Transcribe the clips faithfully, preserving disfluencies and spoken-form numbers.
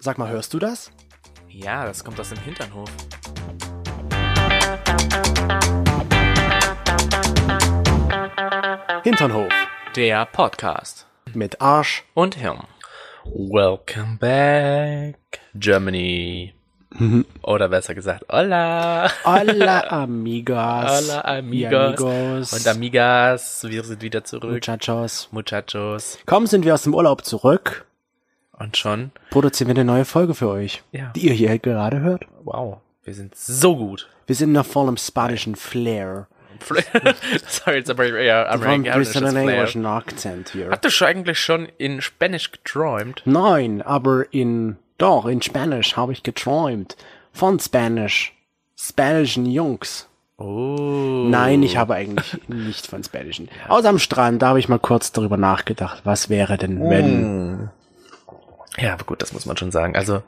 Sag mal, hörst du das? Ja, das kommt aus dem Hinternhof. Hinternhof, der Podcast mit Arsch und Hirn. Welcome back, Germany. Oder besser gesagt, hola. Hola, amigos. Hola, amigos. amigos. Und amigas, wir sind wieder zurück. Muchachos. Muchachos. Kaum sind wir aus dem Urlaub zurück. Und schon produzieren wir eine neue Folge für euch, ja, die ihr hier gerade hört. Wow, wir sind so gut. Wir sind noch voll im spanischen Flair. Flair? Sorry, it's a very yeah, amerikanisches Flair. Einen englischen Akzent hier. Hattest du eigentlich schon in Spanisch geträumt? Nein, aber in... Doch, in Spanisch habe ich geträumt. Von Spanisch. Spanischen Jungs. Oh. Nein, ich habe eigentlich nicht von Spanischen. Ja. Außer am Strand, da habe ich mal kurz darüber nachgedacht. Was wäre denn, wenn... Ja, aber gut, das muss man schon sagen. Also,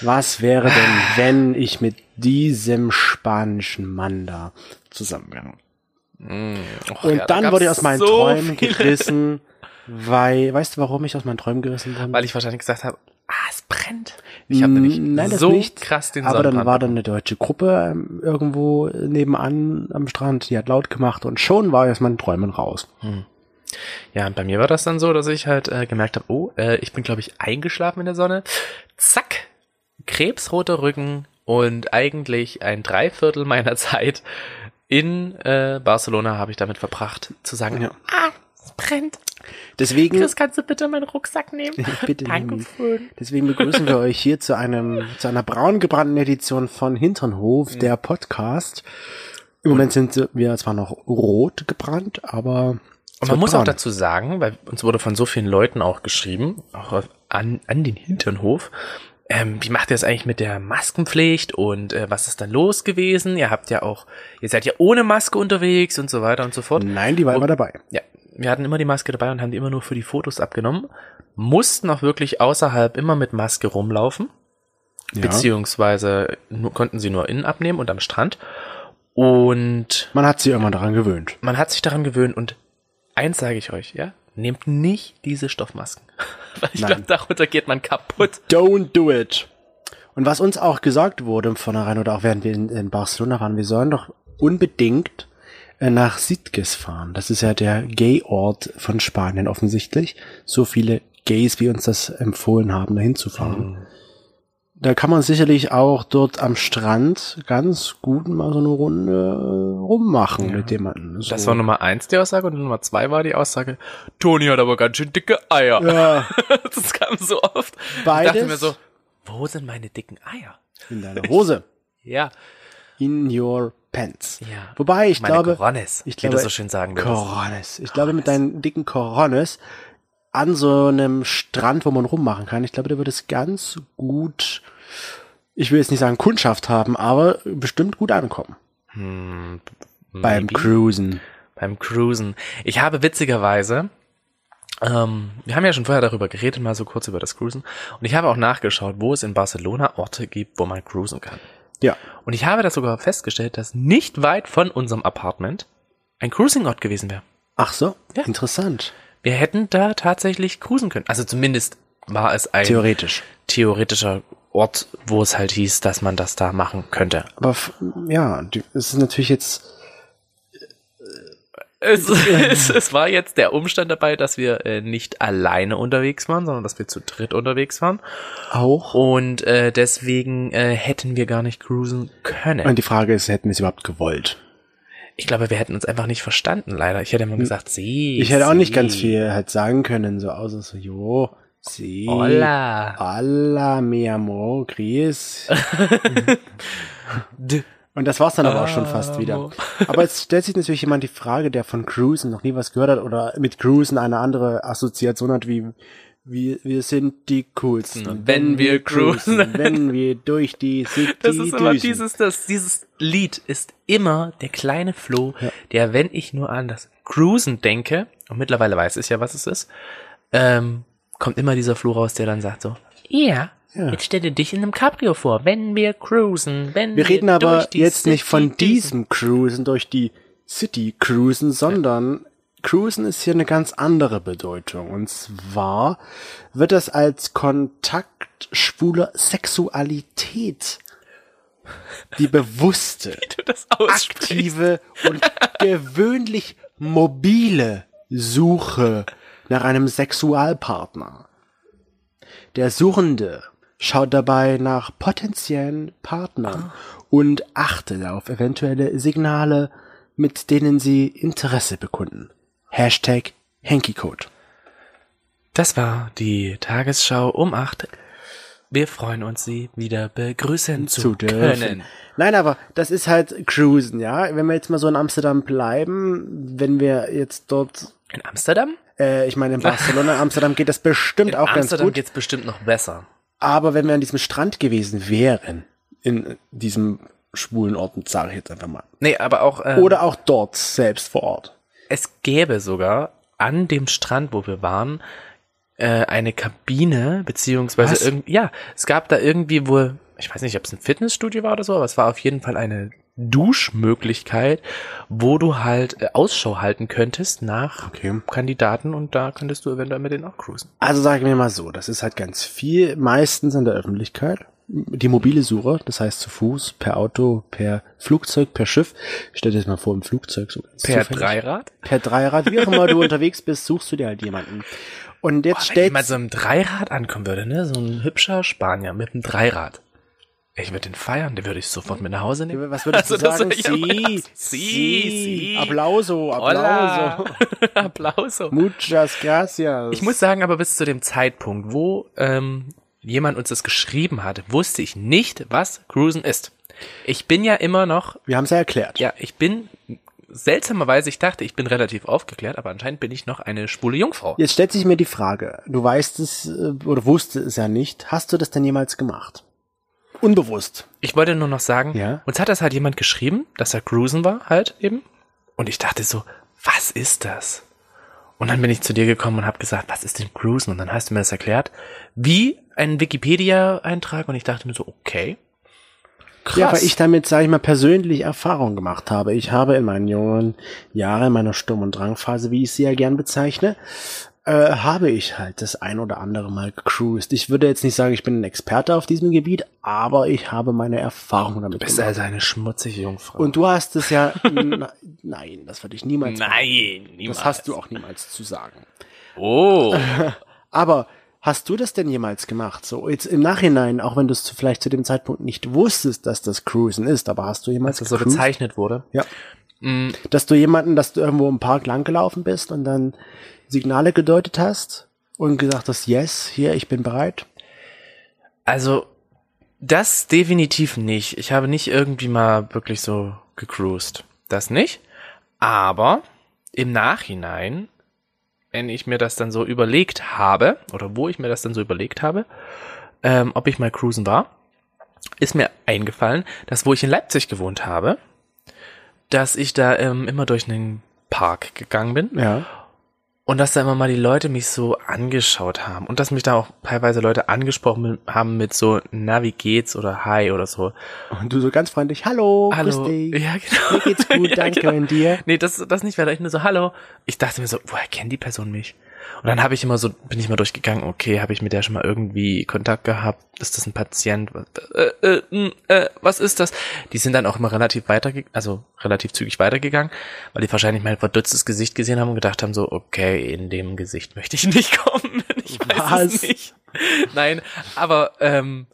was wäre denn, wenn ich mit diesem spanischen Mann da zusammen wäre? Mm. Oh, Und ja, dann da wurde ich aus meinen so Träumen viele. gerissen, weil... Weißt du, warum ich aus meinen Träumen gerissen bin? Weil ich wahrscheinlich gesagt habe... Ah, es brennt. Ich habe nämlich Nein, so nicht, krass den Sonnenbrand. Aber dann war dann eine deutsche Gruppe ähm, irgendwo nebenan am Strand, die hat laut gemacht und schon war ich aus meinen Träumen raus. Hm. Ja, und bei mir war das dann so, dass ich halt äh, gemerkt habe, oh, äh, ich bin, glaube ich, eingeschlafen in der Sonne. Zack, krebsroter Rücken und eigentlich ein Dreiviertel meiner Zeit in äh, Barcelona habe ich damit verbracht, zu sagen, ja. ah, es brennt. Deswegen, Chris, kannst du bitte meinen Rucksack nehmen? Bitte. Dankeschön. Deswegen begrüßen wir euch hier zu einem zu einer braungebrannten Edition von Hinternhof, mhm. der Podcast. Im Moment sind wir zwar noch rot gebrannt, aber und man muss braun. auch dazu sagen, weil uns wurde von so vielen Leuten auch geschrieben, auch an an den Hinternhof. Ähm, wie macht ihr das eigentlich mit der Maskenpflicht und äh, was ist dann los gewesen? Ihr habt ja auch, ihr seid ja ohne Maske unterwegs und so weiter und so fort. Nein, die war immer dabei. Ja, wir hatten immer die Maske dabei und haben die immer nur für die Fotos abgenommen. Mussten auch wirklich außerhalb immer mit Maske rumlaufen. Ja. Beziehungsweise nur, konnten sie nur innen abnehmen und am Strand. Und man hat sich immer daran gewöhnt. Man hat sich daran gewöhnt und eins sage ich euch, ja? Nehmt nicht diese Stoffmasken. Weil ich glaube, darunter geht man kaputt. Don't do it. Und was uns auch gesagt wurde im Vornherein oder auch während wir in, in Barcelona waren, wir sollen doch unbedingt nach Sitges fahren. Das ist ja der Gay-Ort von Spanien offensichtlich. So viele Gays, wie uns das empfohlen haben, da hinzufahren. Mhm. Da kann man sicherlich auch dort am Strand ganz gut mal so eine Runde rummachen ja. mit jemandem. So. Das war Nummer eins die Aussage und Nummer zwei war die Aussage, Toni hat aber ganz schön dicke Eier. Ja. Das kam so oft. Beides. Ich dachte mir so, wo sind meine dicken Eier? In deiner Hose. Ja. In your Pants. Ja. Wobei, ich Meine glaube, Coronis, ich glaube, so schön sagen Coronis. Ich Coronis. glaube, mit deinen dicken Coronis an so einem Strand, wo man rummachen kann, ich glaube, da wird es ganz gut, ich will jetzt nicht sagen Kundschaft haben, aber bestimmt gut ankommen. Hm, Beim maybe. Cruisen. Beim Cruisen. Ich habe witzigerweise, ähm, wir haben ja schon vorher darüber geredet, mal so kurz über das Cruisen, und ich habe auch nachgeschaut, wo es in Barcelona Orte gibt, wo man cruisen kann. Ja. Und ich habe das sogar festgestellt, dass nicht weit von unserem Apartment ein Cruising-Ort gewesen wäre. Ach so, ja. Interessant. Wir hätten da tatsächlich cruisen können. Also zumindest war es ein Theoretisch. theoretischer Ort, wo es halt hieß, dass man das da machen könnte. Aber f- ja, es ist natürlich jetzt... Es, es, es war jetzt der Umstand dabei, dass wir äh, nicht alleine unterwegs waren, sondern dass wir zu dritt unterwegs waren. Auch. Und äh, deswegen äh, hätten wir gar nicht cruisen können. Und die Frage ist, hätten wir es überhaupt gewollt? Ich glaube, wir hätten uns einfach nicht verstanden, leider. Ich hätte mal gesagt, sie. Ich hätte sie. auch nicht ganz viel halt sagen können, so außer so, jo, sie. Hola. Hola, mi amor, Chris. Und das war's dann aber ah, auch schon fast wieder. Aber jetzt stellt sich natürlich jemand die Frage, der von Cruisen noch nie was gehört hat oder mit Cruisen eine andere Assoziation hat, wie wir, wir sind die coolsten. Wenn wir cruisen. cruisen wenn wir durch die City Das ist immer düsen. dieses, das, dieses Lied ist immer der kleine Flo, ja. der, wenn ich nur an das Cruisen denke, und mittlerweile weiß ich ja, was es ist, ähm, kommt immer dieser Flo raus, der dann sagt so, ja. Yeah. Ja. Jetzt stell dir dich in einem Cabrio vor, wenn wir cruisen, wenn wir durch die Wir reden aber jetzt City nicht von diesem Cruisen durch die City cruisen, sondern ja. Cruisen ist hier eine ganz andere Bedeutung. Und zwar wird das als Kontakt schwuler Sexualität die bewusste, aktive und gewöhnlich mobile Suche nach einem Sexualpartner. Der Suchende schaut dabei nach potenziellen Partnern und achtet auf eventuelle Signale, mit denen sie Interesse bekunden. Hashtag Hanky Code. Das war die Tagesschau um acht. Wir freuen uns, Sie wieder begrüßen zu, zu dürfen. können. Nein, aber das ist halt Cruisen, ja? Wenn wir jetzt mal so in Amsterdam bleiben, wenn wir jetzt dort... In Amsterdam? Äh, ich meine, in Barcelona, Amsterdam geht das bestimmt in auch Amsterdam ganz gut. In Amsterdam geht es bestimmt noch besser. Aber wenn wir an diesem Strand gewesen wären, in diesem schwulen Orten, sage ich jetzt einfach mal. Nee, aber auch... Ähm, Oder auch dort selbst vor Ort. Es gäbe sogar an dem Strand, wo wir waren... eine Kabine, beziehungsweise irgendwie, ja, es gab da irgendwie wohl, ich weiß nicht, ob es ein Fitnessstudio war oder so, aber es war auf jeden Fall eine Duschmöglichkeit, wo du halt Ausschau halten könntest nach okay. Kandidaten und da könntest du eventuell mit denen auch cruisen. Also sagen wir mal so, das ist halt ganz viel, meistens in der Öffentlichkeit, die mobile Suche, das heißt zu Fuß, per Auto, per Flugzeug, per Schiff, stell dir das mal vor, im Flugzeug so ganz Per zufällig. Dreirad? Per Dreirad, wie auch immer du unterwegs bist, suchst du dir halt jemanden. Und jetzt oh, steht. Wenn ich mal so einem Dreirad ankommen würde, ne? So ein hübscher Spanier mit einem Dreirad. Ich würde den feiern, den würde ich sofort mit nach Hause nehmen. Was würdest du also, sagen? Sie, sie, sie. Applauso, applauso. Applauso. Muchas gracias. Ich muss sagen, aber bis zu dem Zeitpunkt, wo ähm, jemand uns das geschrieben hatte, wusste ich nicht, was Cruisen ist. Ich bin ja immer noch. Wir haben es ja erklärt. Ja, ich bin. Seltsamerweise, ich dachte, ich bin relativ aufgeklärt, aber anscheinend bin ich noch eine schwule Jungfrau. Jetzt stellt sich mir die Frage, du weißt es oder wusstest es ja nicht, hast du das denn jemals gemacht? Unbewusst. Ich wollte nur noch sagen, ja? Uns hat das halt jemand geschrieben, dass er cruisen war halt eben und ich dachte so, was ist das? Und dann bin ich zu dir gekommen und habe gesagt, was ist denn cruisen? Und dann hast du mir das erklärt, wie ein Wikipedia-Eintrag und ich dachte mir so, okay. Krass. Ja, weil ich damit, sage ich mal, persönlich Erfahrung gemacht habe. Ich habe in meinen jungen Jahren, in meiner Sturm- und Drangphase, wie ich sie ja gern bezeichne, äh, habe ich halt das ein oder andere Mal gecruised. Ich würde jetzt nicht sagen, ich bin ein Experte auf diesem Gebiet, aber ich habe meine Erfahrung damit gemacht. Du bist gemacht. Also eine schmutzige Jungfrau. Und du hast es ja... n- nein, das würde ich niemals... Nein, niemals. Das hast du auch niemals zu sagen. Oh. Aber... Hast du das denn jemals gemacht? So jetzt im Nachhinein, auch wenn du es vielleicht zu dem Zeitpunkt nicht wusstest, dass das Cruisen ist, aber hast du jemals dass das so bezeichnet wurde? Ja. Mm. Dass du jemanden, dass du irgendwo im Park langgelaufen bist und dann Signale gedeutet hast und gesagt hast, yes, hier, ich bin bereit? Also, das definitiv nicht. Ich habe nicht irgendwie mal wirklich so gecruised. Das nicht. Aber im Nachhinein... wenn ich mir das dann so überlegt habe, oder wo ich mir das dann so überlegt habe, ähm, ob ich mal cruisen war, ist mir eingefallen, dass wo ich in Leipzig gewohnt habe, dass ich da ähm, immer durch einen Park gegangen bin ja. und dass da immer mal die Leute mich so angeschaut haben und dass mich da auch teilweise Leute angesprochen haben mit so, na, wie geht's oder hi oder so. Und du so ganz freundlich, hallo, hallo. Grüß dich. Ja, genau. Mir geht's gut, ja, danke, genau. Und dir? Nee, das, das nicht, weil ich nur so, hallo. Ich dachte mir so, woher kennt die Person mich? Und dann habe ich immer so, bin ich mal durchgegangen, okay, habe ich mit der schon mal irgendwie Kontakt gehabt? Ist das ein Patient? Äh, äh, äh, was ist das? Die sind dann auch immer relativ weiter, also relativ zügig weitergegangen, weil die wahrscheinlich mein verdutztes Gesicht gesehen haben und gedacht haben so, okay, in dem Gesicht möchte ich nicht kommen. Ich weiß was? es nicht. Nein, aber ähm,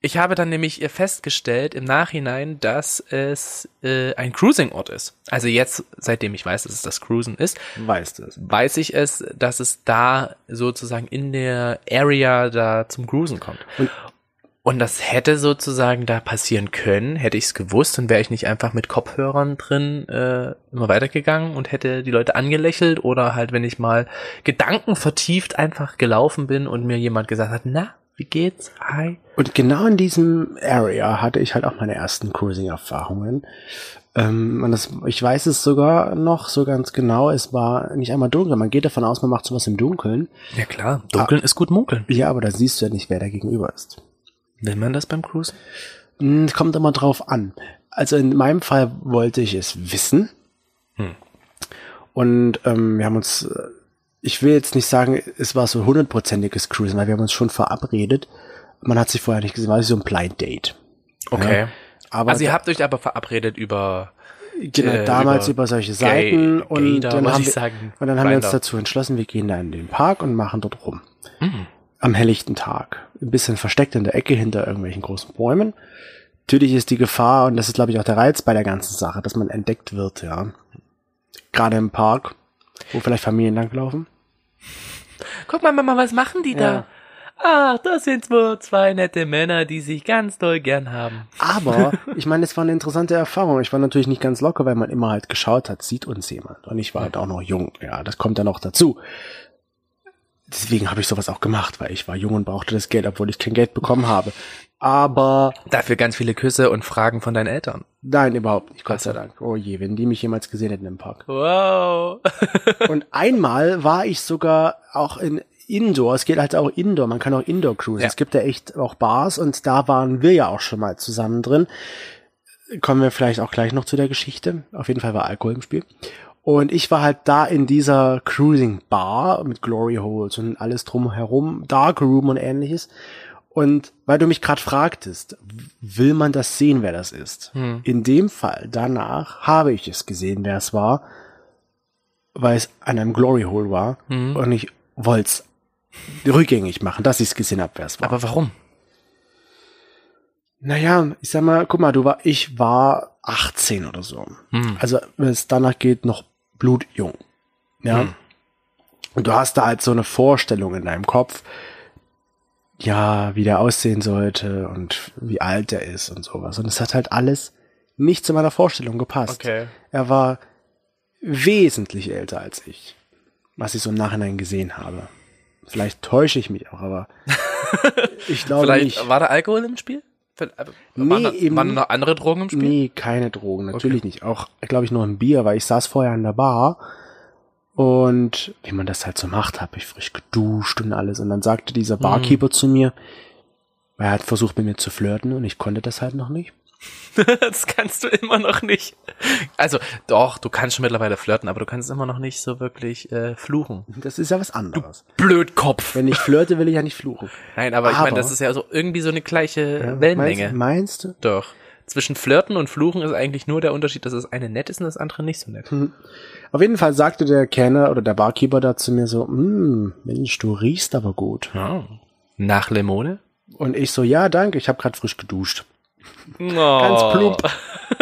ich habe dann nämlich festgestellt im Nachhinein, dass es äh, ein Cruising-Ort ist. Also jetzt, seitdem ich weiß, dass es das Cruisen ist, weißt du es. weiß ich es, dass es da sozusagen in der Area da zum Cruisen kommt. Und, und das hätte sozusagen da passieren können, hätte ich es gewusst und wäre ich nicht einfach mit Kopfhörern drin äh, immer weitergegangen und hätte die Leute angelächelt oder halt, wenn ich mal Gedanken vertieft einfach gelaufen bin und mir jemand gesagt hat, na, wie geht's? Hi. Und genau in diesem Area hatte ich halt auch meine ersten Cruising-Erfahrungen. Ähm, und das, ich weiß es sogar noch so ganz genau. Es war nicht einmal dunkel. Man geht davon aus, man macht sowas im Dunkeln. Ja klar, dunkeln ah, ist gut munkeln. Ja, aber da siehst du ja nicht, wer da gegenüber ist. Will man das beim Cruisen? Es kommt immer drauf an. Also in meinem Fall wollte ich es wissen. Hm. Und ähm, wir haben uns, ich will jetzt nicht sagen, es war so hundertprozentiges Cruisen, weil wir haben uns schon verabredet. Man hat sich vorher nicht gesehen, war so ein Blind Date. Okay. Ja, aber also ihr habt euch aber verabredet über... Genau, äh, damals über, über solche Seiten. Gay, und, Gator, dann haben wir, sagen, und dann haben Grindr. wir uns dazu entschlossen, wir gehen da in den Park und machen dort rum. Mhm. Am helllichten Tag. Ein bisschen versteckt in der Ecke hinter irgendwelchen großen Bäumen. Natürlich ist die Gefahr, und das ist, glaube ich, auch der Reiz bei der ganzen Sache, dass man entdeckt wird, ja. Gerade im Park, wo vielleicht Familien langlaufen. Guck mal, Mama, was machen die ja. da? Ach, das sind wohl zwei nette Männer, die sich ganz doll gern haben. Aber, ich meine, es war eine interessante Erfahrung. Ich war natürlich nicht ganz locker, weil man immer halt geschaut hat, sieht uns jemand. Und ich war halt auch noch jung. Ja, das kommt dann auch dazu. Deswegen habe ich sowas auch gemacht, weil ich war jung und brauchte das Geld, obwohl ich kein Geld bekommen habe. Aber... Dafür ganz viele Küsse und Fragen von deinen Eltern. Nein, überhaupt nicht, Gott sei Dank. Oh je, wenn die mich jemals gesehen hätten im Park. Wow. Und einmal war ich sogar auch in Indoor. Es geht halt auch Indoor. Man kann auch Indoor cruisen. Ja. Es gibt ja echt auch Bars und da waren wir ja auch schon mal zusammen drin. Kommen wir vielleicht auch gleich noch zu der Geschichte. Auf jeden Fall war Alkohol im Spiel. Und ich war halt da in dieser Cruising-Bar mit Glory Holes und alles drumherum, Dark Room und ähnliches. Und weil du mich gerade fragtest, will man das sehen, wer das ist? Hm. In dem Fall, danach habe ich es gesehen, wer es war, weil es an einem Glory Hole war. Hm. Und ich wollte es rückgängig machen, dass ich es gesehen habe, wer es war. Aber warum? Naja, ich sag mal, guck mal, du war, ich war achtzehn oder so. Hm. Also wenn es danach geht, noch blutjung. Ja. Hm. Und du hast da halt so eine Vorstellung in deinem Kopf, ja, wie der aussehen sollte und wie alt er ist und sowas. Und es hat halt alles nicht zu meiner Vorstellung gepasst. Okay. Er war wesentlich älter als ich, was ich so im Nachhinein gesehen habe. Vielleicht täusche ich mich auch, aber ich glaube Vielleicht nicht. War da Alkohol im Spiel? Nee, waren da, eben, waren da noch andere Drogen im Spiel? Nee, keine Drogen, natürlich okay. nicht. Auch, glaube ich, nur ein Bier, weil ich saß vorher an der Bar und wie man das halt so macht, habe ich frisch geduscht und alles. Und dann sagte dieser Barkeeper mm. zu mir, er hat versucht, mit mir zu flirten und ich konnte das halt noch nicht. Das kannst du immer noch nicht. Also doch, du kannst schon mittlerweile flirten, aber du kannst immer noch nicht so wirklich äh, fluchen. Das ist ja was anderes. Du Blödkopf. Wenn ich flirte, will ich ja nicht fluchen. Nein, aber, aber ich meine, das ist ja so irgendwie so eine gleiche ja, Wellenlänge. Meinst, meinst du? Doch. Zwischen Flirten und Fluchen ist eigentlich nur der Unterschied, dass das eine nett ist und das andere nicht so nett. Hm. Auf jeden Fall sagte der Kellner oder der Barkeeper da zu mir so, Mensch, du riechst aber gut. Oh. Nach Limone? Und ich so, ja, danke, ich habe gerade frisch geduscht. No. Ganz plump.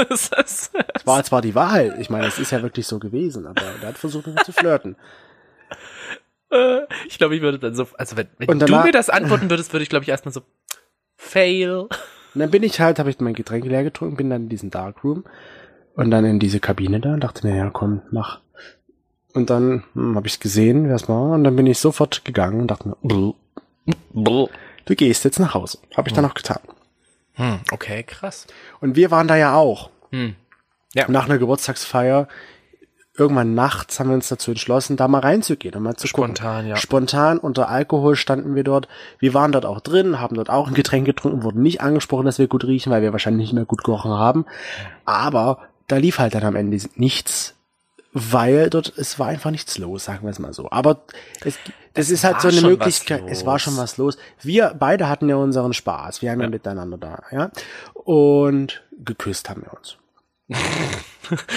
Das, das, das war zwar die Wahrheit, ich meine, es ist ja wirklich so gewesen, aber er hat versucht, mit mir zu flirten. Ich glaube, ich würde dann so, also wenn, wenn du mir das antworten würdest, würde ich glaube ich erstmal so, fail. Und dann bin ich halt, habe ich mein Getränk leer getrunken, bin dann in diesen Darkroom und dann in diese Kabine da und dachte mir, ja komm, mach. Und dann hm, habe ich es gesehen, wer es war, und dann bin ich sofort gegangen und dachte mir, Bruh, Bruh, du gehst jetzt nach Hause. Habe ich dann auch getan. Hm, okay, krass. Und wir waren da ja auch. Hm. Ja. Nach einer Geburtstagsfeier, irgendwann nachts haben wir uns dazu entschlossen, da mal reinzugehen und mal zu gucken. Spontan, ja. Spontan, unter Alkohol standen wir dort. Wir waren dort auch drin, haben dort auch ein Getränk getrunken, wurden nicht angesprochen, dass wir gut riechen, weil wir wahrscheinlich nicht mehr gut gerochen haben. Aber da lief halt dann am Ende nichts, weil dort, es war einfach nichts los, sagen wir es mal so. Aber es... Das ist halt so eine Möglichkeit, es war schon was los. Wir beide hatten ja unseren Spaß, wir waren ja miteinander da, ja. Und geküsst haben wir uns.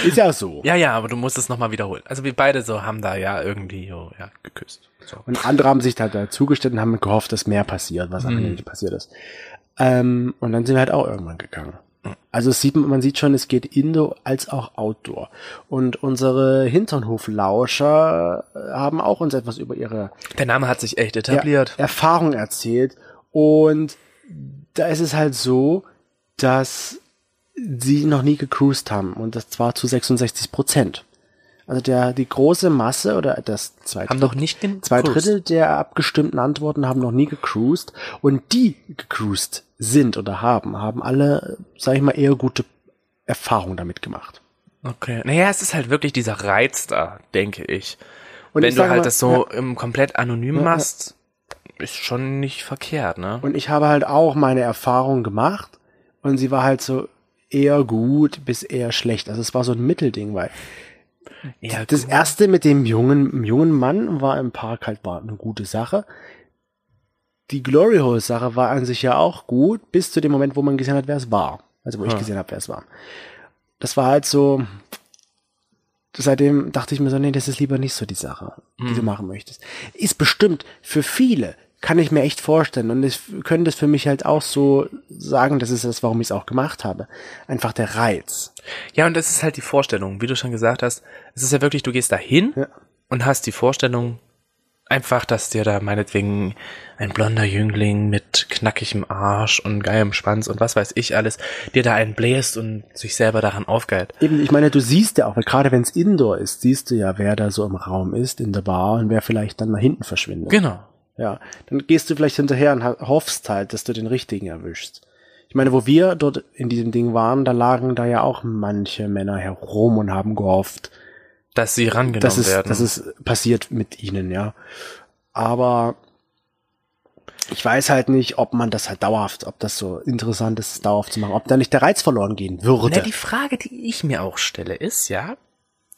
Ist ja so. Ja, ja, aber du musst es nochmal wiederholen. Also wir beide so haben da ja irgendwie oh, ja, geküsst. So. Und andere haben sich da dazugestellt und haben gehofft, dass mehr passiert, was am Ende nicht passiert ist. Ähm, und dann sind wir halt auch irgendwann gegangen. Also es sieht, man sieht schon, es geht Indoor als auch Outdoor. Und unsere Hinternhof-Lauscher haben auch uns etwas über ihre... Der Name hat sich echt etabliert. Erfahrung erzählt. Und da ist es halt so, dass sie noch nie gecruised haben. Und das zwar zu sechsundsechzig Prozent. Also der, die große Masse oder das zwei, haben Drittel, noch nicht zwei Drittel der abgestimmten Antworten haben noch nie gecruised. Und die gecruised sind oder haben, haben alle, sag ich mal, eher gute Erfahrungen damit gemacht. Okay. Naja, es ist halt wirklich dieser Reiz da, denke ich. Und wenn ich du halt mal, das so ja, im komplett anonym ja, machst, ist schon nicht verkehrt, ne? Und ich habe halt auch meine Erfahrung gemacht und sie war halt so eher gut bis eher schlecht. Also es war so ein Mittelding, weil Ja, das gut. erste mit dem jungen, jungen Mann war im Park halt mal eine gute Sache. Die Glory Hole Sache war an sich ja auch gut, bis zu dem Moment, wo man gesehen hat, wer es war. Also wo hm. ich gesehen habe, wer es war. Das war halt so, seitdem dachte ich mir so, nee, das ist lieber nicht so die Sache, hm. die du machen möchtest. Ist bestimmt für viele, kann ich mir echt vorstellen. Und ich könnte das für mich halt auch so sagen, das ist das, warum ich es auch gemacht habe. Einfach der Reiz. Ja, und das ist halt die Vorstellung, wie du schon gesagt hast. Es ist ja wirklich, du gehst da hin ja. und hast die Vorstellung, einfach, dass dir da meinetwegen ein blonder Jüngling mit knackigem Arsch und geilem Schwanz und was weiß ich alles, dir da einen bläst und sich selber daran aufgeilt. Eben, ich meine, du siehst ja auch, weil gerade wenn es Indoor ist, siehst du ja, wer da so im Raum ist, in der Bar und wer vielleicht dann nach hinten verschwindet. Genau. Ja, dann gehst du vielleicht hinterher und hoffst halt, dass du den richtigen erwischst. Ich meine, wo wir dort in diesem Ding waren, da lagen da ja auch manche Männer herum und haben gehofft, dass sie rangenommen das ist, werden. Das ist passiert mit ihnen, ja. Aber ich weiß halt nicht, ob man das halt dauerhaft, ob das so interessant ist, dauerhaft zu machen, ob da nicht der Reiz verloren gehen würde. Na, die Frage, die ich mir auch stelle, ist, ja,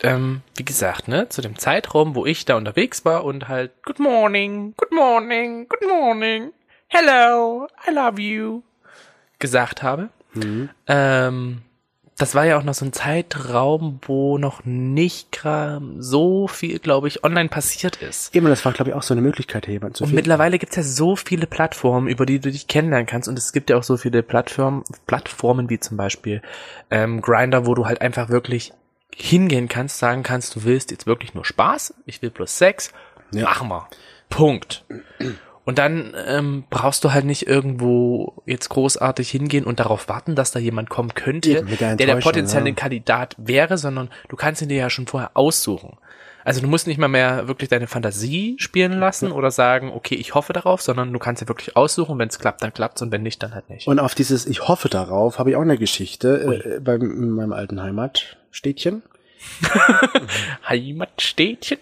ähm, wie gesagt, ne, zu dem Zeitraum, wo ich da unterwegs war und halt Good morning, good morning, good morning, hello, I love you gesagt habe, mhm. ähm, das war ja auch noch so ein Zeitraum, wo noch nicht so viel, glaube ich, online passiert ist. Eben, das war, glaube ich, auch so eine Möglichkeit, jemanden zu finden. Und mittlerweile gibt es ja so viele Plattformen, über die du dich kennenlernen kannst. Und es gibt ja auch so viele Plattformen, Plattformen wie zum Beispiel ähm, Grindr, wo du halt einfach wirklich hingehen kannst, sagen kannst, du willst jetzt wirklich nur Spaß, ich will bloß Sex, ja. machen wir. Punkt. Und dann ähm, brauchst du halt nicht irgendwo jetzt großartig hingehen und darauf warten, dass da jemand kommen könnte, Eben, der der potenzielle ja. Kandidat wäre, sondern du kannst ihn dir ja schon vorher aussuchen. Also du musst nicht mal mehr wirklich deine Fantasie spielen lassen oder sagen, okay, ich hoffe darauf, sondern du kannst ja wirklich aussuchen, wenn es klappt, dann klappt's und wenn nicht, dann halt nicht. Und auf dieses Ich hoffe darauf habe ich auch eine Geschichte äh, bei in meinem alten Heimatstädtchen. Heimatstädtchen?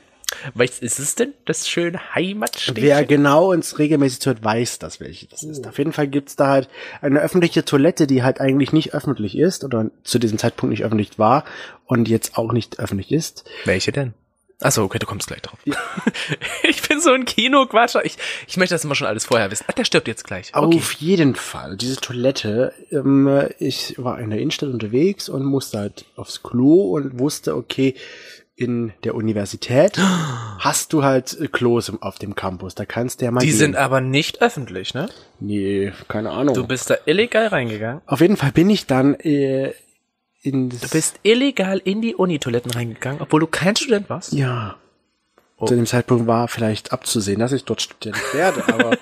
Was ist es denn, das schöne Heimatstädtchen? Wer genau uns regelmäßig hört, weiß das, welche das ist. Auf jeden Fall gibt's da halt eine öffentliche Toilette, die halt eigentlich nicht öffentlich ist oder zu diesem Zeitpunkt nicht öffentlich war und jetzt auch nicht öffentlich ist. Welche denn? Achso, okay, du kommst gleich drauf. Ja. Ich bin so ein Kinoquatscher. Ich, ich möchte das immer schon alles vorher wissen. Ach, der stirbt jetzt gleich. Okay. Auf jeden Fall. Diese Toilette. Ähm, ich war in der Innenstadt unterwegs und musste halt aufs Klo und wusste, okay, in der Universität hast du halt Klos auf dem Campus. Da kannst du ja mal Die gehen. Sind aber nicht öffentlich, ne? Nee, keine Ahnung. Du bist da illegal reingegangen? Auf jeden Fall bin ich dann äh, in... Du bist illegal in die Uni-Toiletten reingegangen, obwohl du kein Student warst? Ja. Oh. Zu dem Zeitpunkt war vielleicht abzusehen, dass ich dort Student werde, aber...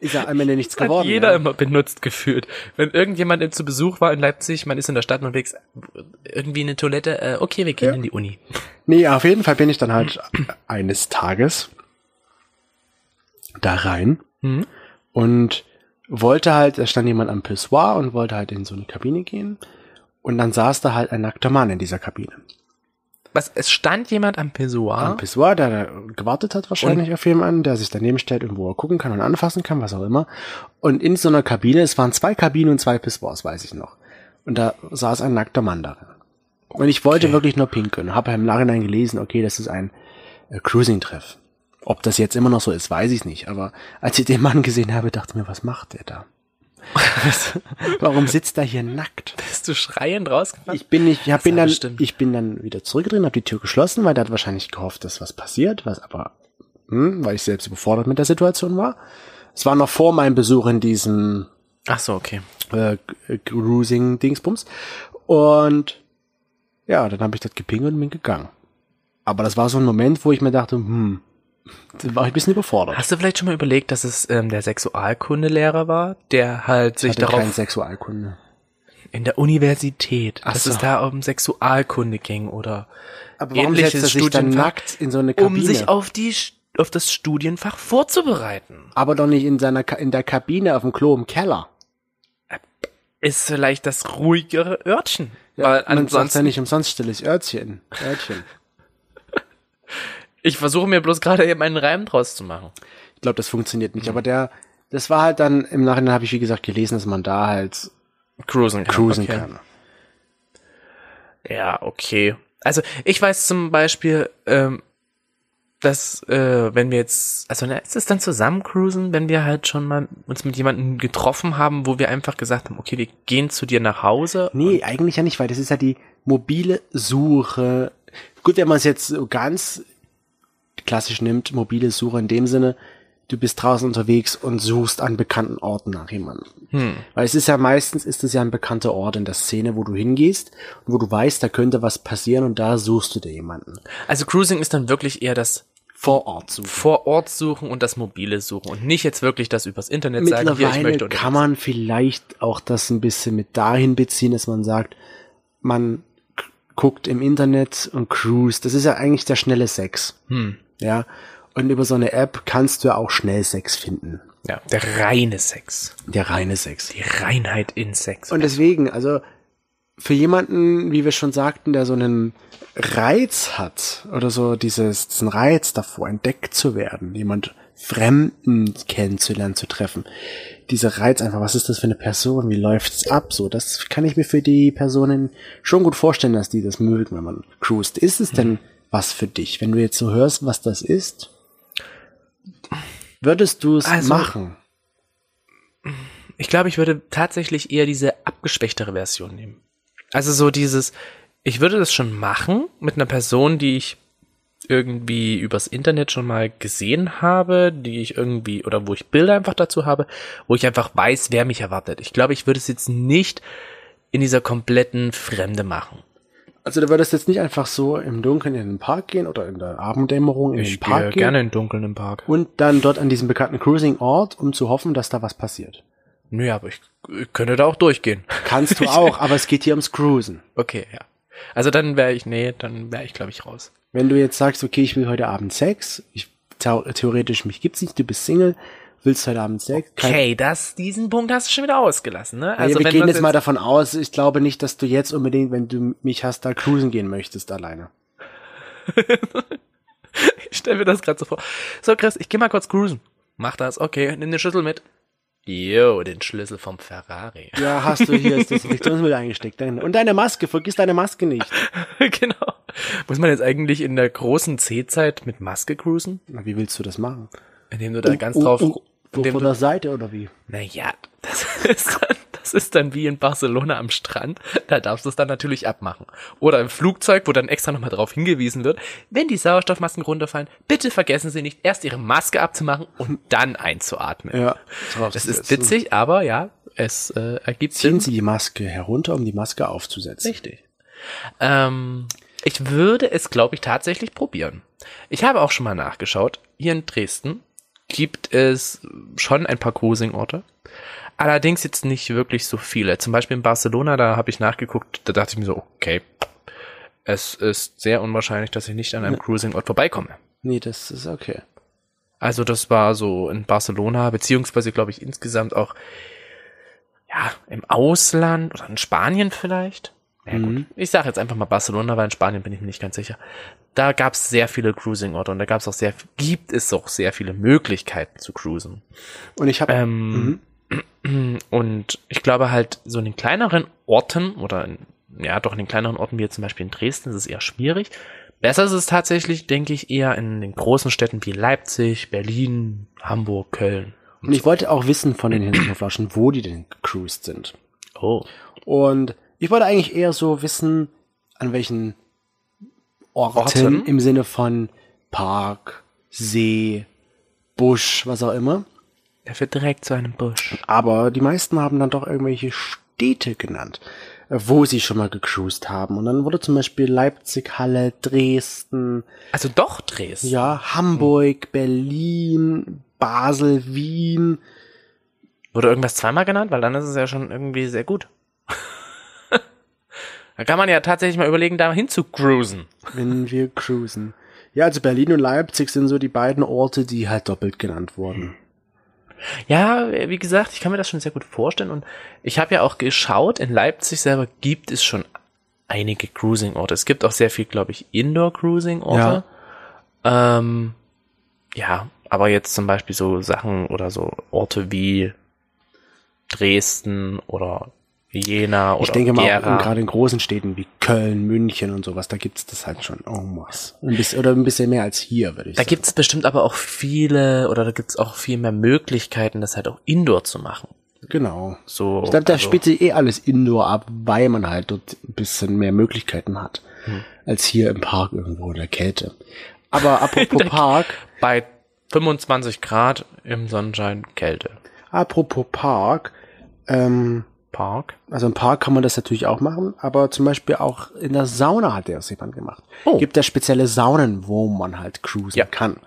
Ist ja am Ende nichts das geworden. Hat jeder ja. immer benutzt gefühlt. Wenn irgendjemand zu Besuch war in Leipzig, man ist in der Stadt unterwegs, irgendwie eine Toilette, äh, okay, wir gehen ja. in die Uni. Nee, auf jeden Fall bin ich dann halt eines Tages da rein mhm. und wollte halt, da stand jemand am Pissoir und wollte halt in so eine Kabine gehen und dann saß da halt ein nackter Mann in dieser Kabine. Was, es stand jemand am Pissoir? Am Pissoir, der da gewartet hat wahrscheinlich und? Auf jemanden, der sich daneben stellt und wo er gucken kann und anfassen kann, was auch immer. Und in so einer Kabine, es waren zwei Kabinen und zwei Pissoirs, weiß ich noch. Und da saß ein nackter Mann darin. Und ich wollte okay. wirklich nur pinkeln. Habe im Nachhinein gelesen, okay, das ist ein äh, Cruising-Treff. Ob das jetzt immer noch so ist, weiß ich nicht. Aber als ich den Mann gesehen habe, dachte ich mir, was macht der da? Warum sitzt er hier nackt? Bist du schreiend rausgefahren? Ich bin nicht, ich hab bin dann, bestimmt. ich bin dann wieder zurückgedreht, habe die Tür geschlossen, weil der hat wahrscheinlich gehofft, dass was passiert, was aber, hm, weil ich selbst überfordert mit der Situation war. Es war noch vor meinem Besuch in diesem, ach so, okay, äh, Cruising Dingsbums. Und ja, dann habe ich das gepingelt und bin gegangen. Aber das war so ein Moment, wo ich mir dachte, hm. war ich ein bisschen überfordert. Hast du vielleicht schon mal überlegt, dass es ähm, der Sexualkundelehrer war, der halt sich darauf... Kein Sexualkunde. In der Universität, Ach dass so. es da um Sexualkunde ging oder Aber warum ähnliches setzt er sich dann nackt in so eine Kabine? Um sich auf die auf das Studienfach vorzubereiten. Aber doch nicht in seiner in der Kabine auf dem Klo im Keller. Ist vielleicht das ruhigere Örtchen. Ja, weil man sagt ja nicht umsonst stilles Örtchen. Örtchen. Ich versuche mir bloß gerade eben einen Reim draus zu machen. Ich glaube, das funktioniert nicht. Mhm. Aber der, das war halt dann, im Nachhinein habe ich, wie gesagt, gelesen, dass man da halt cruisen kann. Cruisen okay. kann. Ja, okay. Also ich weiß zum Beispiel, ähm, dass äh, wenn wir jetzt, also na, ist es dann zusammen cruisen, wenn wir halt schon mal uns mit jemandem getroffen haben, wo wir einfach gesagt haben, okay, wir gehen zu dir nach Hause? Nee, eigentlich ja nicht, weil das ist ja die mobile Suche. Gut, wenn man es jetzt ganz klassisch nimmt, mobile Suche in dem Sinne, du bist draußen unterwegs und suchst an bekannten Orten nach jemandem. Hm. Weil es ist ja meistens, ist es ja ein bekannter Ort in der Szene, wo du hingehst und wo du weißt, da könnte was passieren und da suchst du dir jemanden. Also Cruising ist dann wirklich eher das Vor Ort suchen. Vor Ort suchen und das mobile Suchen und nicht jetzt wirklich das übers Internet sagen, hier, ich möchte. Mittlerweile kann man vielleicht auch das ein bisschen mit dahin beziehen, dass man sagt, man k- guckt im Internet und cruist. Das ist ja eigentlich der schnelle Sex. Hm. Ja. Und über so eine App kannst du ja auch schnell Sex finden. Ja, der reine Sex. Der reine Sex. Die Reinheit in Sex. Und deswegen, also für jemanden, wie wir schon sagten, der so einen Reiz hat oder so dieses, diesen Reiz davor, entdeckt zu werden, jemand Fremden kennenzulernen, zu treffen. Dieser Reiz einfach, was ist das für eine Person, wie läuft's ab? So, das kann ich mir für die Personen schon gut vorstellen, dass die das mögen, wenn man cruist. Ist es denn mhm. was für dich? Wenn du jetzt so hörst, was das ist? Würdest du es also machen? Ich glaube, ich würde tatsächlich eher diese abgeschwächtere Version nehmen. Also so dieses, ich würde das schon machen mit einer Person, die ich irgendwie übers Internet schon mal gesehen habe, die ich irgendwie, oder wo ich Bilder einfach dazu habe, wo ich einfach weiß, wer mich erwartet. Ich glaube, ich würde es jetzt nicht in dieser kompletten Fremde machen. Also du würdest jetzt nicht einfach so im Dunkeln in den Park gehen oder in der Abenddämmerung in ich den Park gehe gehen. Ich gehe gerne im Dunkeln im Park. Und dann dort an diesem bekannten Cruising-Ort, um zu hoffen, dass da was passiert. Nö, aber ich, ich könnte da auch durchgehen. Kannst du auch, aber es geht hier ums Cruisen. Okay, ja. Also dann wäre ich, nee, dann wäre ich, glaube ich, raus. Wenn du jetzt sagst, okay, ich will heute Abend Sex, ich, theoretisch mich gibt's nicht, du bist Single, willst heute Abend Sex. Okay, das, diesen Punkt hast du schon wieder ausgelassen, ne? Also, nee, wir wenn gehen jetzt mal davon aus, ich glaube nicht, dass du jetzt unbedingt, wenn du mich hast, da cruisen gehen möchtest, alleine. Ich stelle mir das gerade so vor. So, Chris, ich geh mal kurz cruisen. Mach das, okay, nimm den Schlüssel mit. Jo, den Schlüssel vom Ferrari. Ja, hast du hier, ist das Desinfektionsmittel eingesteckt. Und deine Maske, vergiss deine Maske nicht. Genau. Muss man jetzt eigentlich in der großen C-Zeit mit Maske cruisen? Na, wie willst du das machen? Indem du da uh, ganz uh, drauf... Uh. Von der du, Seite oder wie? Naja, das ist, dann, das ist dann wie in Barcelona am Strand. Da darfst du es dann natürlich abmachen. Oder im Flugzeug, wo dann extra nochmal drauf hingewiesen wird. Wenn die Sauerstoffmasken runterfallen, bitte vergessen Sie nicht, erst Ihre Maske abzumachen und dann einzuatmen. Ja, das, das ist witzig, so. Aber ja, es äh, ergibt Sinn. Ziehen Sie die Maske herunter, um die Maske aufzusetzen. Richtig. Ähm, ich würde es, glaube ich, tatsächlich probieren. Ich habe auch schon mal nachgeschaut. Hier in Dresden gibt es schon ein paar Cruising-Orte. Allerdings jetzt nicht wirklich so viele. Zum Beispiel in Barcelona, da habe ich nachgeguckt, da dachte ich mir so, okay, es ist sehr unwahrscheinlich, dass ich nicht an einem Cruising-Ort vorbeikomme. Nee, das ist okay. Also das war so in Barcelona, beziehungsweise glaube ich insgesamt auch ja im Ausland oder in Spanien vielleicht. Ja, gut. Mhm. Ich sage jetzt einfach mal Barcelona, weil in Spanien bin ich mir nicht ganz sicher. Da gab es sehr viele Cruising-Orte und da gab's auch sehr, gibt es auch sehr viele Möglichkeiten zu cruisen. Und ich habe ähm, mhm. und ich glaube halt so in den kleineren Orten oder in, ja doch in den kleineren Orten wie jetzt zum Beispiel in Dresden ist es eher schwierig. Besser ist es tatsächlich, denke ich, eher in den großen Städten wie Leipzig, Berlin, Hamburg, Köln. Und, und ich so. wollte auch wissen von den Hinternhoflauschen, wo die denn gecruised sind. Oh. Und ich wollte eigentlich eher so wissen, an welchen Orten, Orten im Sinne von Park, See, Busch, was auch immer. Er wird direkt zu einem Busch. Aber die meisten haben dann doch irgendwelche Städte genannt, wo sie schon mal gecruised haben. Und dann wurde zum Beispiel Leipzig, Halle, Dresden. Also doch Dresden? Ja, Hamburg, hm. Berlin, Basel, Wien. Wurde irgendwas zweimal genannt? Weil dann ist es ja schon irgendwie sehr gut. Da kann man ja tatsächlich mal überlegen, da hin zu cruisen. Wenn wir cruisen. Ja, also Berlin und Leipzig sind so die beiden Orte, die halt doppelt genannt wurden. Ja, wie gesagt, ich kann mir das schon sehr gut vorstellen. Und ich habe ja auch geschaut, in Leipzig selber gibt es schon einige Cruising-Orte. Es gibt auch sehr viel, glaube ich, Indoor-Cruising-Orte. Ja. Ähm, ja, aber jetzt zum Beispiel so Sachen oder so Orte wie Dresden oder wie Jena oder Gera. Ich denke mal, gerade in großen Städten wie Köln, München und sowas, da gibt's das halt schon en masse. Ein bisschen, oder ein bisschen mehr als hier, würde ich da sagen. Da gibt's bestimmt aber auch viele, oder da gibt's auch viel mehr Möglichkeiten, das halt auch indoor zu machen. Genau. So, ich glaube, da also, spielt sich eh alles indoor ab, weil man halt dort ein bisschen mehr Möglichkeiten hat, hm. als hier im Park irgendwo in der Kälte. Aber apropos Park. Bei fünfundzwanzig Grad im Sonnenschein Kälte. Apropos Park. Ähm, Park? Also im Park kann man das natürlich auch machen, aber zum Beispiel auch in der Sauna hat der das jemand gemacht. Oh. Gibt ja spezielle Saunen, wo man halt cruisen ja. kann.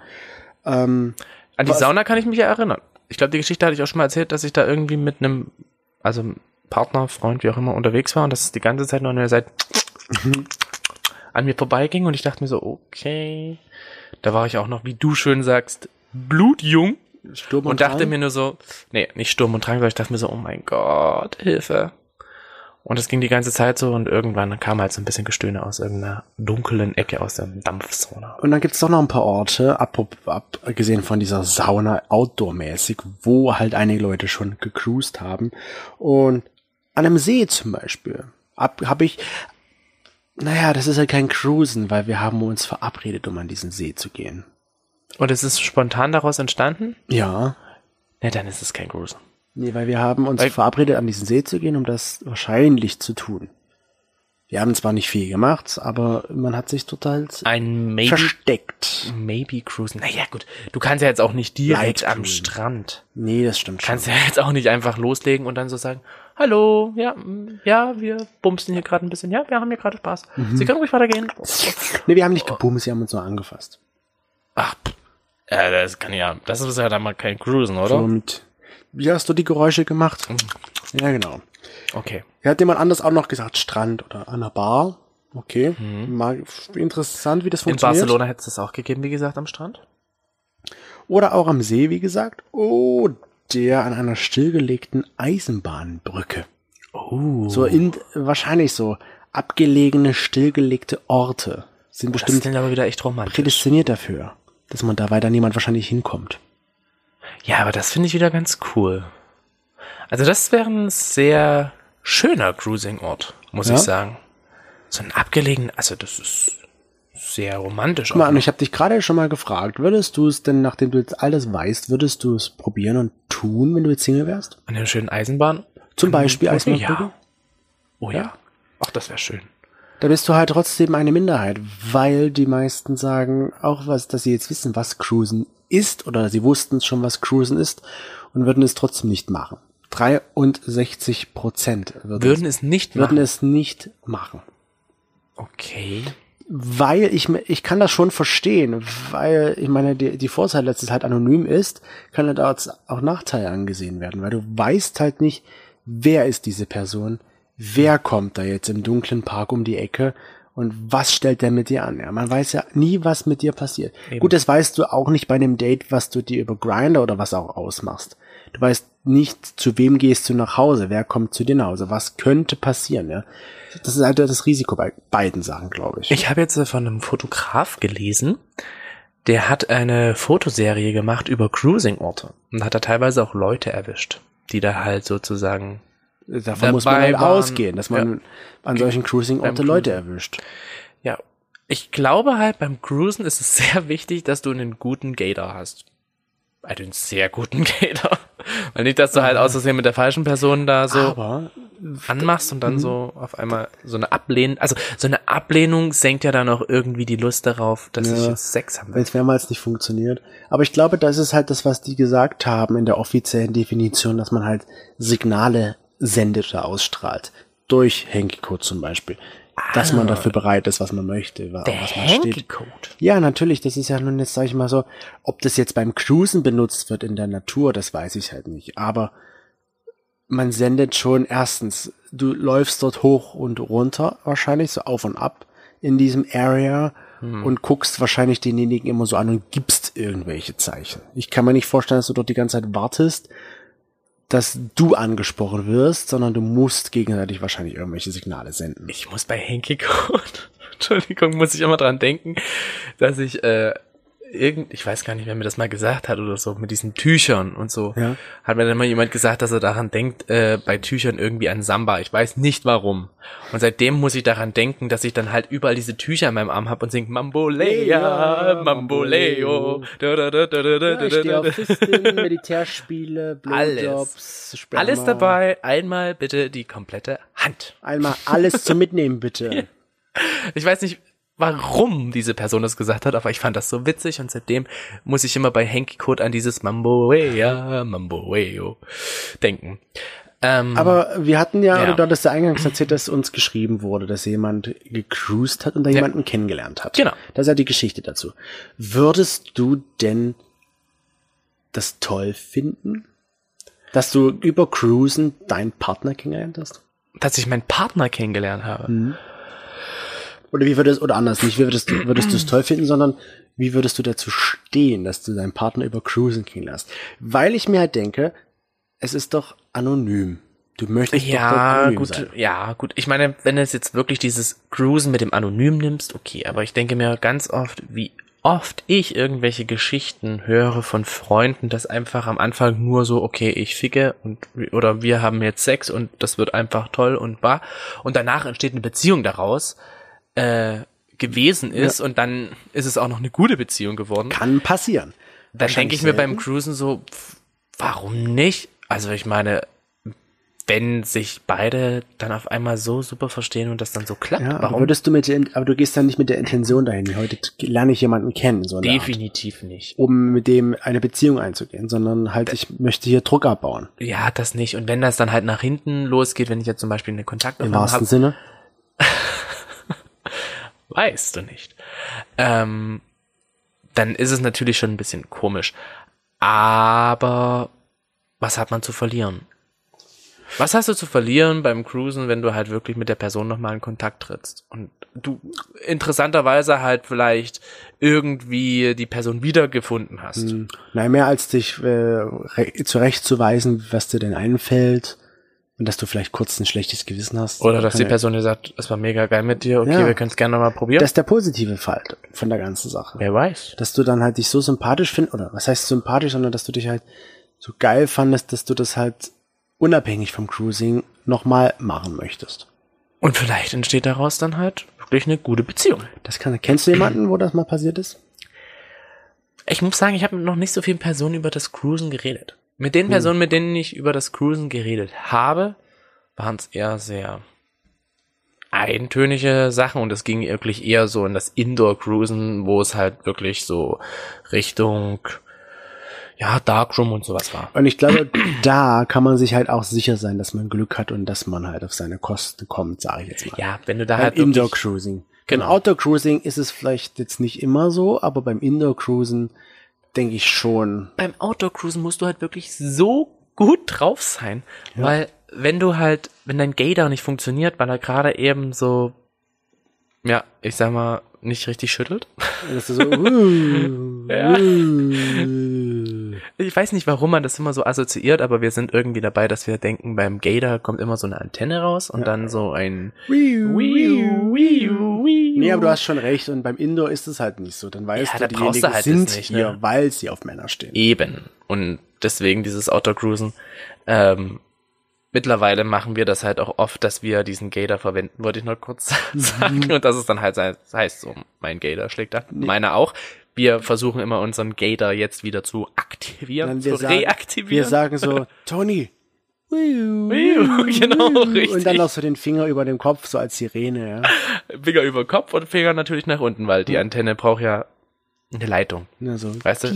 Ähm, An die Sauna kann ich mich ja erinnern. Ich glaube, die Geschichte hatte ich auch schon mal erzählt, dass ich da irgendwie mit einem, also Partner, Freund, wie auch immer, unterwegs war und das die ganze Zeit noch an der Seite an mir vorbeiging und ich dachte mir so, okay, da war ich auch noch, wie du schön sagst, blutjung Sturm und, und dachte Drang? mir nur so, nee, nicht Sturm und Drang, sondern ich dachte mir so, oh mein Gott, Hilfe. Und das ging die ganze Zeit so und irgendwann kam halt so ein bisschen Gestöhne aus irgendeiner dunklen Ecke aus der Dampfsauna. Und dann gibt's doch noch ein paar Orte, abgesehen von dieser Sauna outdoormäßig, wo halt einige Leute schon gecruised haben. Und an einem See zum Beispiel habe ich, naja, das ist halt kein Cruisen, weil wir haben uns verabredet, um an diesen See zu gehen. Und es ist spontan daraus entstanden? Ja. Na, dann ist es kein Cruisen. Nee, weil wir haben uns weil verabredet, an diesen See zu gehen, um das wahrscheinlich zu tun. Wir haben zwar nicht viel gemacht, aber man hat sich total ein maybe, versteckt. Maybe cruisen. Naja, gut. Du kannst ja jetzt auch nicht direkt am Strand. Nee, das stimmt schon. Kannst ja jetzt auch nicht einfach loslegen und dann so sagen, hallo, ja, ja, wir bumsen hier gerade ein bisschen. Ja, wir haben hier gerade Spaß. Mhm. Sie können ruhig weitergehen. Nee, wir haben nicht gebumst, wir haben uns nur angefasst. Ach, äh, das kann ja, das ist ja dann mal kein Cruisen, oder? Und wie hast du die Geräusche gemacht? Mhm. Ja, genau. Okay. Er hat jemand anders auch noch gesagt, Strand oder an der Bar. Okay. Mhm. Mal interessant, wie das funktioniert. In Barcelona hätte es das auch gegeben, wie gesagt, am Strand. Oder auch am See, wie gesagt. Oder an einer stillgelegten Eisenbahnbrücke. Oh. So in, wahrscheinlich so abgelegene, stillgelegte Orte sind oh, bestimmt das ist aber wieder echt romantisch. Prädestiniert dafür, dass man da weiter niemand wahrscheinlich hinkommt. Ja, aber das finde ich wieder ganz cool. Also das wäre ein sehr schöner Cruising-Ort, muss ja. ich sagen. So ein abgelegen, also das ist sehr romantisch. Guck mal, und ich habe dich gerade schon mal gefragt, würdest du es denn, nachdem du jetzt alles weißt, würdest du es probieren und tun, wenn du jetzt Single wärst? An der schönen Eisenbahn? Zum Beispiel Eisenbahnbrücke? Ja. Oh ja. ja. Ach, das wäre schön. Da bist du halt trotzdem eine Minderheit, weil die meisten sagen, auch was, dass sie jetzt wissen, was Cruisen ist, oder sie wussten schon, was Cruisen ist, und würden es trotzdem nicht machen. dreiundsechzig Prozent würden, würden es nicht machen. Würden es nicht machen. Okay. Weil ich, ich kann das schon verstehen, weil, ich meine, die, die Vorteile, dass es halt anonym ist, kann halt auch, auch Nachteile angesehen werden, weil du weißt halt nicht, wer ist diese Person, wer kommt da jetzt im dunklen Park um die Ecke, und was stellt der mit dir an? Ja, man weiß ja nie, was mit dir passiert. Eben. Gut, das weißt du auch nicht bei einem Date, was du dir über Grindr oder was auch ausmachst. Du weißt nicht, zu wem gehst du nach Hause, wer kommt zu dir nach Hause, was könnte passieren. Ja? Das ist halt das Risiko bei beiden Sachen, glaube ich. Ich habe jetzt von einem Fotograf gelesen, der hat eine Fotoserie gemacht über Cruising-Orte und hat da teilweise auch Leute erwischt, die da halt sozusagen... Davon muss man halt ausgehen, dass man ja, an solchen Cruising-Orten Leute erwischt. Ja, ich glaube halt, beim Cruisen ist es sehr wichtig, dass du einen guten Gator hast. Also einen sehr guten Gator. Weil nicht, dass du halt aus Versehen mit der falschen Person da so aber anmachst und dann so auf einmal so eine Ablehnung, also so eine Ablehnung senkt ja dann auch irgendwie die Lust darauf, dass ja, ich jetzt Sex haben will. Wenn es mehrmals nicht funktioniert. Aber ich glaube, das ist halt das, was die gesagt haben in der offiziellen Definition, dass man halt Signale sendet oder ausstrahlt. Durch Hanky Code zum Beispiel. Ah, dass man dafür bereit ist, was man möchte. Der was man Hanky Code? Steht. Ja, natürlich. Das ist ja nun jetzt, sag ich mal so, ob das jetzt beim Cruisen benutzt wird in der Natur, das weiß ich halt nicht. Aber man sendet schon erstens, du läufst dort hoch und runter wahrscheinlich, so auf und ab in diesem Area hm. und guckst wahrscheinlich denjenigen immer so an und gibst irgendwelche Zeichen. Ich kann mir nicht vorstellen, dass du dort die ganze Zeit wartest, dass du angesprochen wirst, sondern du musst gegenseitig wahrscheinlich irgendwelche Signale senden. Ich muss bei Hanky Code, Entschuldigung, muss ich immer dran denken, dass ich äh, irgend, ich weiß gar nicht, wer mir das mal gesagt hat oder so, mit diesen Tüchern und so, ja. Hat mir dann mal jemand gesagt, dass er daran denkt, äh, bei Tüchern irgendwie an Samba. Ich weiß nicht warum. Und seitdem muss ich daran denken, dass ich dann halt überall diese Tücher in meinem Arm habe und singe Mamboleo, Mamboleo. Ja, ich stehe auf Fisten, Militärspiele, Blowjobs, Sperma. Alles dabei, einmal bitte die komplette Hand. Einmal alles zum Mitnehmen, bitte. Ich weiß nicht, warum diese Person das gesagt hat, aber ich fand das so witzig und seitdem muss ich immer bei Hanky Code an dieses Mamboea, Mamboeo denken. Ähm, aber wir hatten ja, ja. Oder dass der eingangs erzählt, dass uns geschrieben wurde, dass jemand gecruised hat und da ja. jemanden kennengelernt hat. Genau. Das ist ja die Geschichte dazu. Würdest du denn das toll finden, dass du über Cruisen deinen Partner kennengelernt hast? Dass ich meinen Partner kennengelernt habe? Mhm. Oder wie würdest, oder anders, nicht wie würdest, würdest du es toll finden, sondern wie würdest du dazu stehen, dass du deinen Partner über Cruisen gehen lässt? Weil ich mir halt denke, es ist doch anonym. Du möchtest ja, doch anonym gut, sein. Ja, gut. Ich meine, wenn du es jetzt wirklich dieses Cruisen mit dem Anonym nimmst, okay. Aber ich denke mir ganz oft, wie oft ich irgendwelche Geschichten höre von Freunden, dass einfach am Anfang nur so, okay, ich ficke und oder wir haben jetzt Sex und das wird einfach toll und bah. Und danach entsteht eine Beziehung daraus. Äh, gewesen ist ja. Und dann ist es auch noch eine gute Beziehung geworden. Kann passieren. Dann denke ich mir beim Cruisen so, pf, warum nicht? Also ich meine, wenn sich beide dann auf einmal so super verstehen und das dann so klappt, ja, warum? Aber würdest du mit der, aber du gehst dann nicht mit der Intention dahin, heute lerne ich jemanden kennen. So definitiv Art, nicht. Um mit dem eine Beziehung einzugehen, sondern halt, das, ich möchte hier Druck abbauen. Ja, das nicht. Und wenn das dann halt nach hinten losgeht, wenn ich jetzt zum Beispiel eine Kontaktaufnahme habe. Im wahrsten hab, Sinne? Weißt du nicht. Ähm, dann ist es natürlich schon ein bisschen komisch. Aber was hat man zu verlieren? Was hast du zu verlieren beim Cruisen, wenn du halt wirklich mit der Person nochmal in Kontakt trittst? Und du interessanterweise halt vielleicht irgendwie die Person wiedergefunden hast. Hm. Nein, mehr als dich äh, zurechtzuweisen, was dir denn einfällt. Und dass du vielleicht kurz ein schlechtes Gewissen hast. Oder dass die Person dir sagt, es war mega geil mit dir, okay, ja, wir können es gerne nochmal probieren. Das ist der positive Fall von der ganzen Sache. Wer weiß. Dass du dann halt dich so sympathisch findest, oder was heißt sympathisch, sondern dass du dich halt so geil fandest, dass du das halt unabhängig vom Cruising nochmal machen möchtest. Und vielleicht entsteht daraus dann halt wirklich eine gute Beziehung. Das kann, kennst du jemanden, wo das mal passiert ist? Ich muss sagen, ich habe noch nicht so vielen Personen über das Cruisen geredet. Mit den Personen, mit denen ich über das Cruisen geredet habe, waren es eher sehr eintönige Sachen und es ging wirklich eher so in das Indoor-Cruisen, wo es halt wirklich so Richtung, ja, Darkroom und sowas war. Und ich glaube, da kann man sich halt auch sicher sein, dass man Glück hat und dass man halt auf seine Kosten kommt, sage ich jetzt mal. Ja, wenn du da halt Indoor-Cruising. Genau. Beim Outdoor-Cruising ist es vielleicht jetzt nicht immer so, aber beim Indoor-Cruisen denke ich schon. Beim Outdoor-Cruisen musst du halt wirklich so gut drauf sein, ja. Weil wenn du halt, wenn dein Gaydar nicht funktioniert, weil er gerade eben so, ja, ich sag mal, nicht richtig schüttelt. Das ist so, uh, ja. uh. Ich weiß nicht, warum man das immer so assoziiert, aber wir sind irgendwie dabei, dass wir denken, beim Gaydar kommt immer so eine Antenne raus und ja. Dann so ein wiu, wiu, wiu, wiu. Nee, aber du hast schon recht und beim Indoor ist es halt nicht so. Dann weißt ja, du, da diejenigen halt sind nicht, hier, ne? Weil sie auf Männer stehen. Eben. Und deswegen dieses Outdoor-Cruisen. Ähm, Mittlerweile machen wir das halt auch oft, dass wir diesen Gaydar verwenden, wollte ich noch kurz sagen. Und das ist dann halt, das heißt so, mein Gaydar schlägt ab, nee. Meiner auch. Wir versuchen immer unseren Gaydar jetzt wieder zu aktivieren, zu sagen, reaktivieren. Wir sagen so, Tony, genau, richtig. Und dann noch so den Finger über dem Kopf, so als Sirene. Ja. Finger über Kopf und Finger natürlich nach unten, weil die Antenne braucht ja eine Leitung. Ja, so. Weißt du?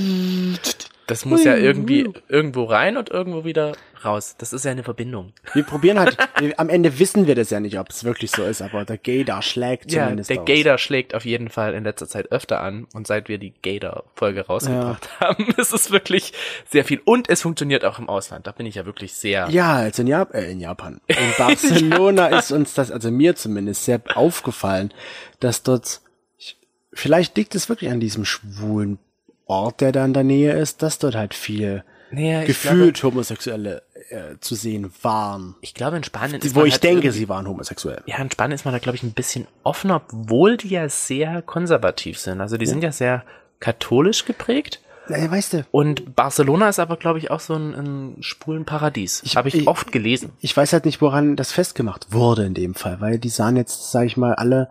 Das muss ja irgendwie irgendwo rein und irgendwo wieder raus. Das ist ja eine Verbindung. Wir probieren halt, am Ende wissen wir das ja nicht, ob es wirklich so ist, aber der Gaydar schlägt zumindest. Ja, der Gaydar schlägt auf jeden Fall in letzter Zeit öfter an und seit wir die Gaydar-Folge rausgebracht ja. haben, ist es wirklich sehr viel. Und es funktioniert auch im Ausland, da bin ich ja wirklich sehr... Ja, also in, Jap- äh, in Japan. In Barcelona Japan. Ist uns das, also mir zumindest, sehr aufgefallen, dass dort, vielleicht liegt es wirklich an diesem schwulen Ort, der da in der Nähe ist, dass dort halt viel naja, gefühlt glaube, Homosexuelle äh, zu sehen waren. Ich glaube, in Spanien ist Wo man ich halt denke, sie waren homosexuell. Ja, in Spanien ist man da, glaube ich, ein bisschen offener, obwohl die ja sehr konservativ sind. Also die ja. sind ja sehr katholisch geprägt. Ja, weißt du. Und Barcelona ist aber, glaube ich, auch so ein, ein schwulen Paradies. Ich, Habe ich, ich oft gelesen. Ich weiß halt nicht, woran das festgemacht wurde in dem Fall, weil die sahen jetzt, sage ich mal, alle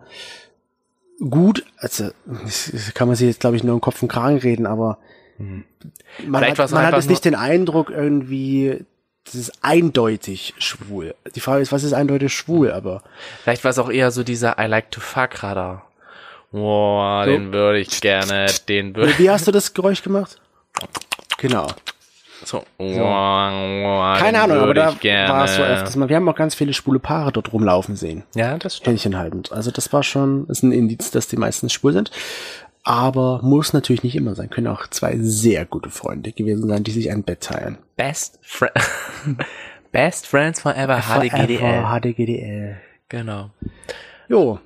gut. Also kann man sich jetzt, glaube ich, nur im Kopf und Kragen reden, aber hm. man, hat, man hat jetzt nicht den Eindruck irgendwie, das ist eindeutig schwul. Die Frage ist, was ist eindeutig schwul, aber... Vielleicht war es auch eher so dieser I like to fuck Radar. Boah, so. den würde ich gerne, den würde Wie hast du das Geräusch gemacht? Genau. So. so. Keine Ahnung, aber da war es so öfters mal. Wir haben auch ganz viele schwule Paare dort rumlaufen sehen. Ja, das stimmt. Händchen haltend. Also das war schon, ist ein Indiz, dass die meistens schwul sind. Aber muss natürlich nicht immer sein. Können auch zwei sehr gute Freunde gewesen sein, die sich ein Bett teilen. Best, fri- Best Friends Forever, H D G D L. H D G D L. Genau. Jo.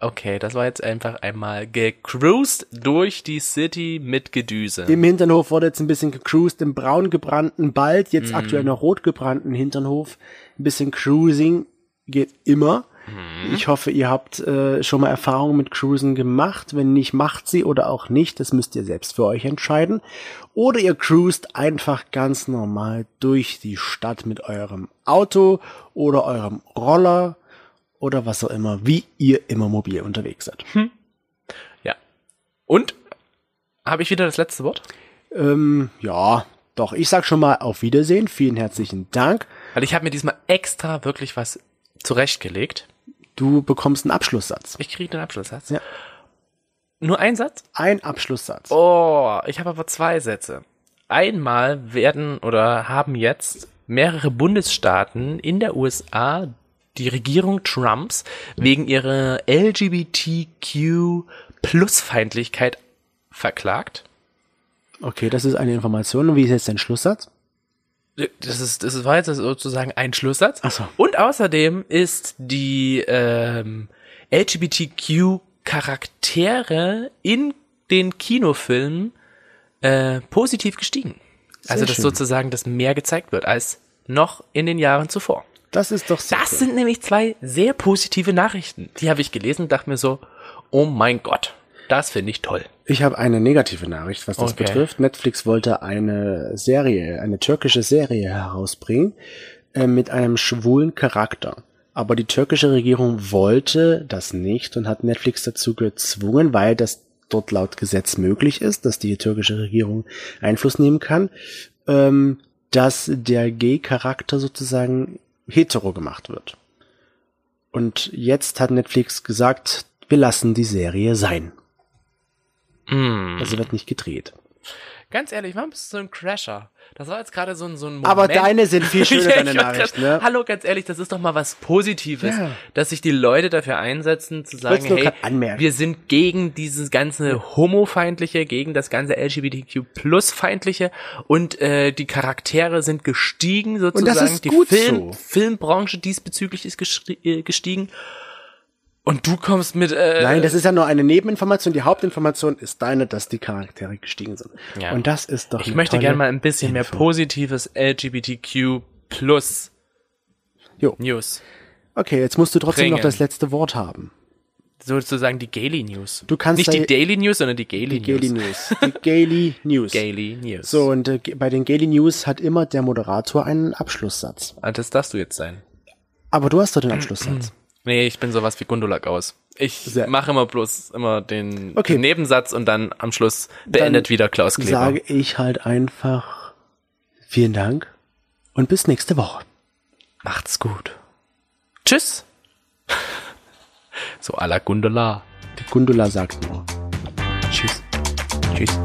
Okay, das war jetzt einfach einmal gecruised durch die City mit Gedüse. Im Hinternhof wurde jetzt ein bisschen gecruised, im braun gebrannten, bald jetzt mm. aktuell noch rot gebrannten Hinternhof. Ein bisschen Cruising geht immer. Mm. Ich hoffe, ihr habt äh, schon mal Erfahrungen mit Cruisen gemacht. Wenn nicht, macht sie oder auch nicht. Das müsst ihr selbst für euch entscheiden. Oder ihr cruist einfach ganz normal durch die Stadt mit eurem Auto oder eurem Roller. Oder was auch immer, wie ihr immer mobil unterwegs seid. Hm. Ja. Und? Habe ich wieder das letzte Wort? Ähm, ja, doch. Ich sag schon mal auf Wiedersehen. Vielen herzlichen Dank. Weil ich habe mir diesmal extra wirklich was zurechtgelegt. Du bekommst einen Abschlusssatz. Ich kriege einen Abschlusssatz? Ja. Nur einen Satz? Ein Abschlusssatz. Oh, ich habe aber zwei Sätze. Einmal werden oder haben jetzt mehrere Bundesstaaten in der U S A die Regierung Trumps wegen ihrer L G B T Q plus Feindlichkeit verklagt. Okay, das ist eine Information. Und wie ist jetzt dein Schlusssatz? Das ist, das war jetzt sozusagen ein Schlusssatz. Ach so. Und außerdem ist die ähm, L G B T Q Charaktere in den Kinofilmen äh, positiv gestiegen. Sehr also, dass schön. Sozusagen das mehr gezeigt wird als noch in den Jahren zuvor. Das ist doch super. Das sind nämlich zwei sehr positive Nachrichten. Die habe ich gelesen und dachte mir so, oh mein Gott, das finde ich toll. Ich habe eine negative Nachricht, was das okay. betrifft. Netflix wollte eine Serie, eine türkische Serie herausbringen, äh, mit einem schwulen Charakter. Aber die türkische Regierung wollte das nicht und hat Netflix dazu gezwungen, weil das dort laut Gesetz möglich ist, dass die türkische Regierung Einfluss nehmen kann, ähm, dass der Gay-Charakter sozusagen hetero gemacht wird. Und jetzt hat Netflix gesagt, wir lassen die Serie sein. Mm. Also wird nicht gedreht. Ganz ehrlich, warum bist du so ein Crasher? Das war jetzt gerade so ein, so ein Moment. Aber deine sind viel schöner, ja, deine Nachrichten. Ne? Hallo, ganz ehrlich, das ist doch mal was Positives, ja. dass sich die Leute dafür einsetzen, zu sagen, hey, wir sind gegen dieses ganze Homofeindliche, gegen das ganze L G B T Q plus Feindliche und äh, die Charaktere sind gestiegen sozusagen. Und das ist die gut Film, so. Filmbranche diesbezüglich ist geschri- gestiegen. Und du kommst mit... Äh, Nein, das ist ja nur eine Nebeninformation. Die Hauptinformation ist deine, dass die Charaktere gestiegen sind. Ja. Und das ist doch... Ich möchte gerne mal ein bisschen Info. mehr positives L G B T Q plus jo. News. Okay, jetzt musst du trotzdem bringen. noch das letzte Wort haben. Sozusagen die Gaily News. Du kannst Nicht die Daily News, sondern die Gaily News. Die Gaily News. Die Gaily News. Gaily News. So, und äh, bei den Gaily News hat immer der Moderator einen Abschlusssatz. Ah, das darfst du jetzt sein. Aber du hast doch den Abschlusssatz. Nee, ich bin sowas wie Gundula Gause. Ich mache immer bloß immer den, okay. den Nebensatz und dann am Schluss beendet dann wieder Klaus Kleber. Sage ich halt einfach vielen Dank und bis nächste Woche. Macht's gut. Tschüss. So à la Gundula. Die Gundula sagt nur Tschüss. Tschüss.